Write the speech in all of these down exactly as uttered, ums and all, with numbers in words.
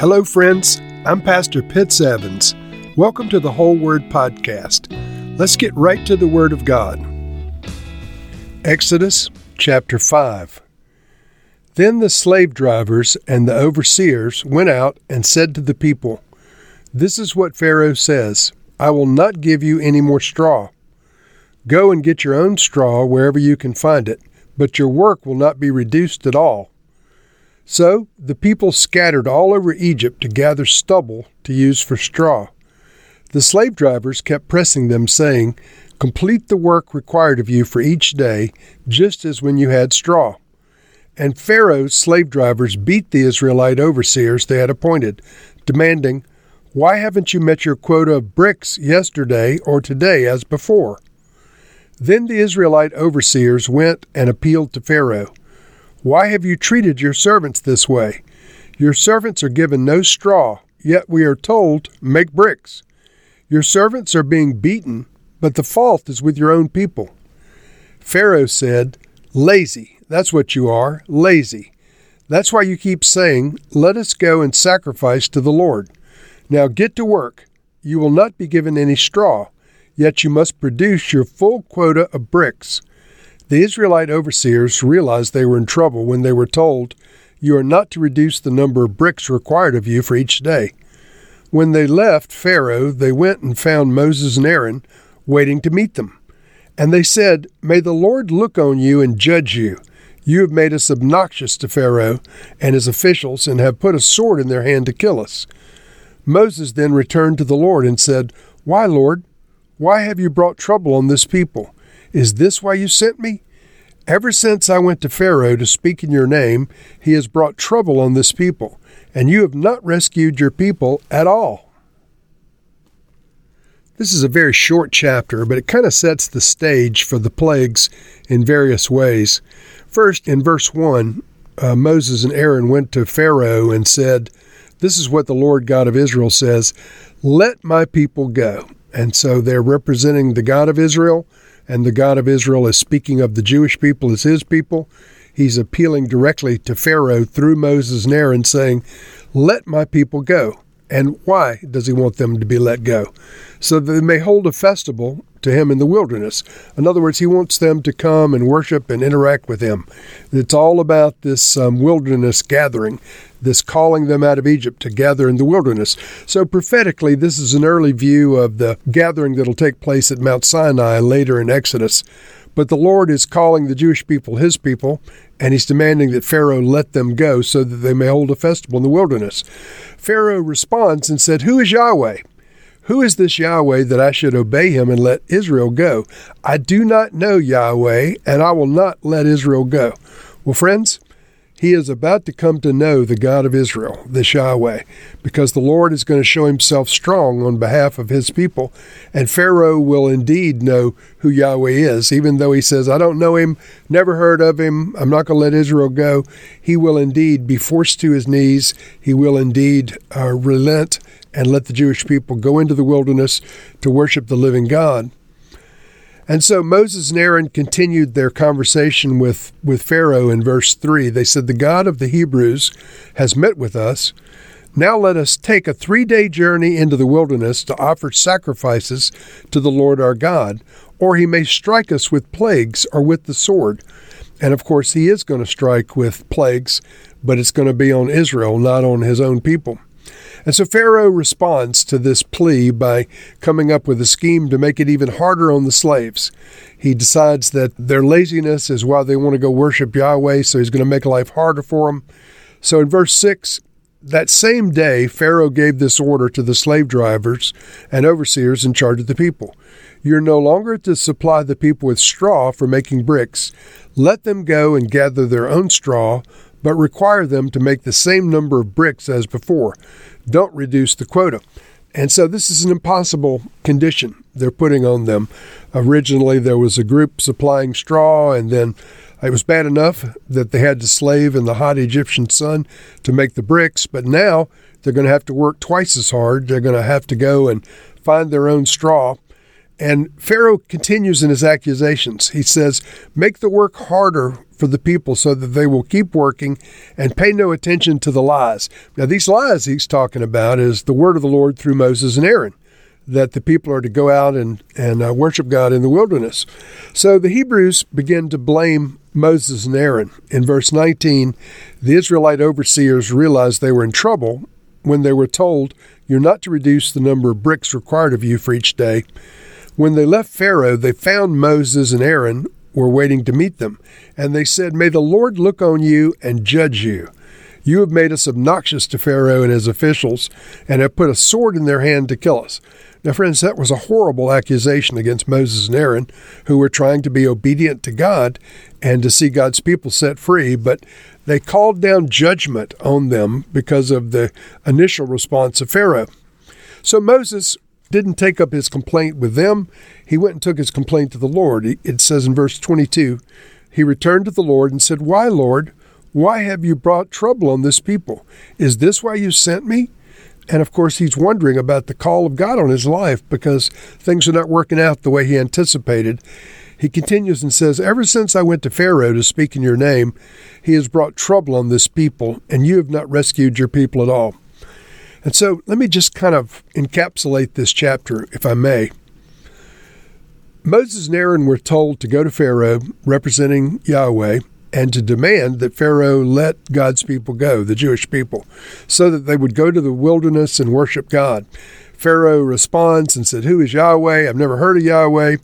Hello, friends. I'm Pastor Pitts Evans. Welcome to the Whole Word Podcast. Let's get right to the Word of God. Exodus chapter five. Then the slave drivers and the overseers went out and said to the people, "This is what Pharaoh says, I will not give you any more straw. Go and get your own straw wherever you can find it, but your work will not be reduced at all." So the people scattered all over Egypt to gather stubble to use for straw. The slave drivers kept pressing them, saying, "Complete the work required of you for each day, just as when you had straw." And Pharaoh's slave drivers beat the Israelite overseers they had appointed, demanding, "Why haven't you met your quota of bricks yesterday or today as before?" Then the Israelite overseers went and appealed to Pharaoh. "Why have you treated your servants this way? Your servants are given no straw, yet we are told, 'Make bricks.' Your servants are being beaten, but the fault is with your own people." Pharaoh said, "Lazy, that's what you are, lazy. That's why you keep saying, 'Let us go and sacrifice to the Lord.' Now get to work. You will not be given any straw, yet you must produce your full quota of bricks." The Israelite overseers realized they were in trouble when they were told, "You are not to reduce the number of bricks required of you for each day." When they left Pharaoh, they went and found Moses and Aaron waiting to meet them. And they said, "May the Lord look on you and judge you. You have made us obnoxious to Pharaoh and his officials and have put a sword in their hand to kill us." Moses then returned to the Lord and said, "Why, Lord? Why have you brought trouble on this people? Is this why you sent me? Ever since I went to Pharaoh to speak in your name, he has brought trouble on this people, and you have not rescued your people at all." This is a very short chapter, but it kind of sets the stage for the plagues in various ways. First, in verse one, uh, Moses and Aaron went to Pharaoh and said, "This is what the Lord God of Israel says, 'Let my people go.'" And so they're representing the God of Israel, and the God of Israel is speaking of the Jewish people as his people. He's appealing directly to Pharaoh through Moses and Aaron, saying, "Let my people go." And why does he want them to be let go? "So that they may hold a festival to him in the wilderness." In other words, he wants them to come and worship and interact with him. It's all about this um, wilderness gathering, this calling them out of Egypt to gather in the wilderness. So prophetically, this is an early view of the gathering that will take place at Mount Sinai later in Exodus. But the Lord is calling the Jewish people his people, and he's demanding that Pharaoh let them go so that they may hold a festival in the wilderness. Pharaoh responds and said, "Who is Yahweh? Who is this Yahweh that I should obey him and let Israel go? I do not know Yahweh, and I will not let Israel go." Well, friends, he is about to come to know the God of Israel, this Yahweh, because the Lord is going to show himself strong on behalf of his people, and Pharaoh will indeed know who Yahweh is. Even though he says, "I don't know him, never heard of him, I'm not going to let Israel go," he will indeed be forced to his knees. He will indeed uh, relent and let the Jewish people go into the wilderness to worship the living God. And so Moses and Aaron continued their conversation with, with Pharaoh in verse three. They said, "The God of the Hebrews has met with us. Now let us take a three-day journey into the wilderness to offer sacrifices to the Lord our God, or he may strike us with plagues or with the sword." And of course, he is going to strike with plagues, but it's going to be on Israel, not on his own people. And so Pharaoh responds to this plea by coming up with a scheme to make it even harder on the slaves. He decides that their laziness is why they want to go worship Yahweh, so he's going to make life harder for them. So in verse six, "That same day Pharaoh gave this order to the slave drivers and overseers in charge of the people. 'You're no longer to supply the people with straw for making bricks. Let them go and gather their own straw, but require them to make the same number of bricks as before. Don't reduce the quota.'" And so this is an impossible condition they're putting on them. Originally, there was a group supplying straw, and then it was bad enough that they had to slave in the hot Egyptian sun to make the bricks, but now they're going to have to work twice as hard. They're going to have to go and find their own straw. And Pharaoh continues in his accusations. He says, make the work harder for the people so that they will keep working and pay no attention to the lies. Now, these lies he's talking about is the word of the Lord through Moses and Aaron, that the people are to go out and, and uh, worship God in the wilderness. So the Hebrews begin to blame Moses and Aaron. In verse nineteen, the Israelite overseers realized they were in trouble when they were told, you're not to reduce the number of bricks required of you for each day. When they left Pharaoh, they found Moses and Aaron were waiting to meet them, and they said, may the Lord look on you and judge you. You have made us obnoxious to Pharaoh and his officials, and have put a sword in their hand to kill us. Now, friends, that was a horrible accusation against Moses and Aaron, who were trying to be obedient to God and to see God's people set free, but they called down judgment on them because of the initial response of Pharaoh. So Moses didn't take up his complaint with them. He went and took his complaint to the Lord. It says in verse twenty-two, he returned to the Lord and said, why, Lord? Why have you brought trouble on this people? Is this why you sent me? And of course, he's wondering about the call of God on his life because things are not working out the way he anticipated. He continues and says, ever since I went to Pharaoh to speak in your name, he has brought trouble on this people, and you have not rescued your people at all. And so let me just kind of encapsulate this chapter, if I may. Moses and Aaron were told to go to Pharaoh representing Yahweh, and to demand that Pharaoh let God's people go, the Jewish people, so that they would go to the wilderness and worship God. Pharaoh responds and said, who is Yahweh? I've never heard of Yahweh.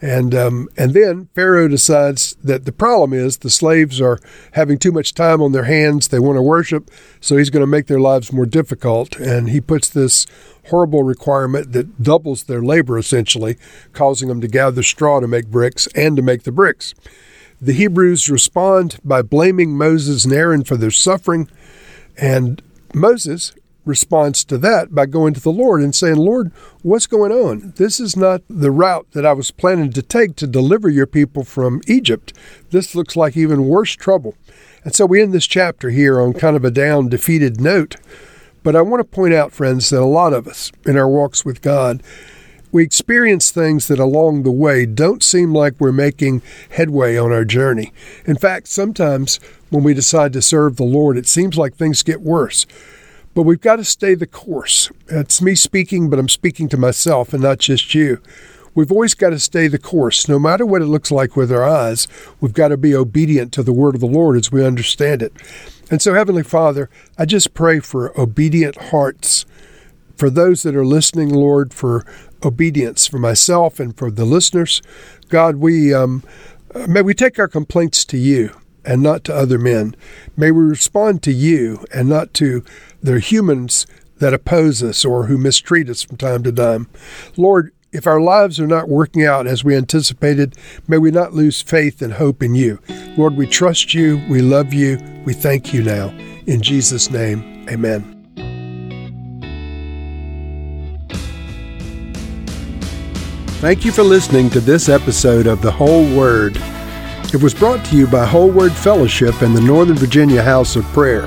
And um, and then Pharaoh decides that the problem is the slaves are having too much time on their hands. They want to worship, so he's going to make their lives more difficult. And he puts this horrible requirement that doubles their labor, essentially, causing them to gather straw to make bricks and to make the bricks. The Hebrews respond by blaming Moses and Aaron for their suffering, and Moses responds to that by going to the Lord and saying, Lord, what's going on? This is not the route that I was planning to take to deliver your people from Egypt. This looks like even worse trouble. And so we end this chapter here on kind of a down, defeated note. But I want to point out, friends, that a lot of us in our walks with God, we experience things that along the way don't seem like we're making headway on our journey. In fact, sometimes when we decide to serve the Lord, it seems like things get worse. But we've got to stay the course. It's me speaking, but I'm speaking to myself and not just you. We've always got to stay the course. No matter what it looks like with our eyes, we've got to be obedient to the word of the Lord as we understand it. And so, Heavenly Father, I just pray for obedient hearts, for those that are listening, Lord, for obedience for myself and for the listeners. God, we um, may we take our complaints to you and not to other men. May we respond to you and not to the humans that oppose us or who mistreat us from time to time. Lord, if our lives are not working out as we anticipated, may we not lose faith and hope in you. Lord, we trust you, we love you, we thank you now. In Jesus' name, amen. Thank you for listening to this episode of The Whole Word. It was brought to you by Whole Word Fellowship and the Northern Virginia House of Prayer.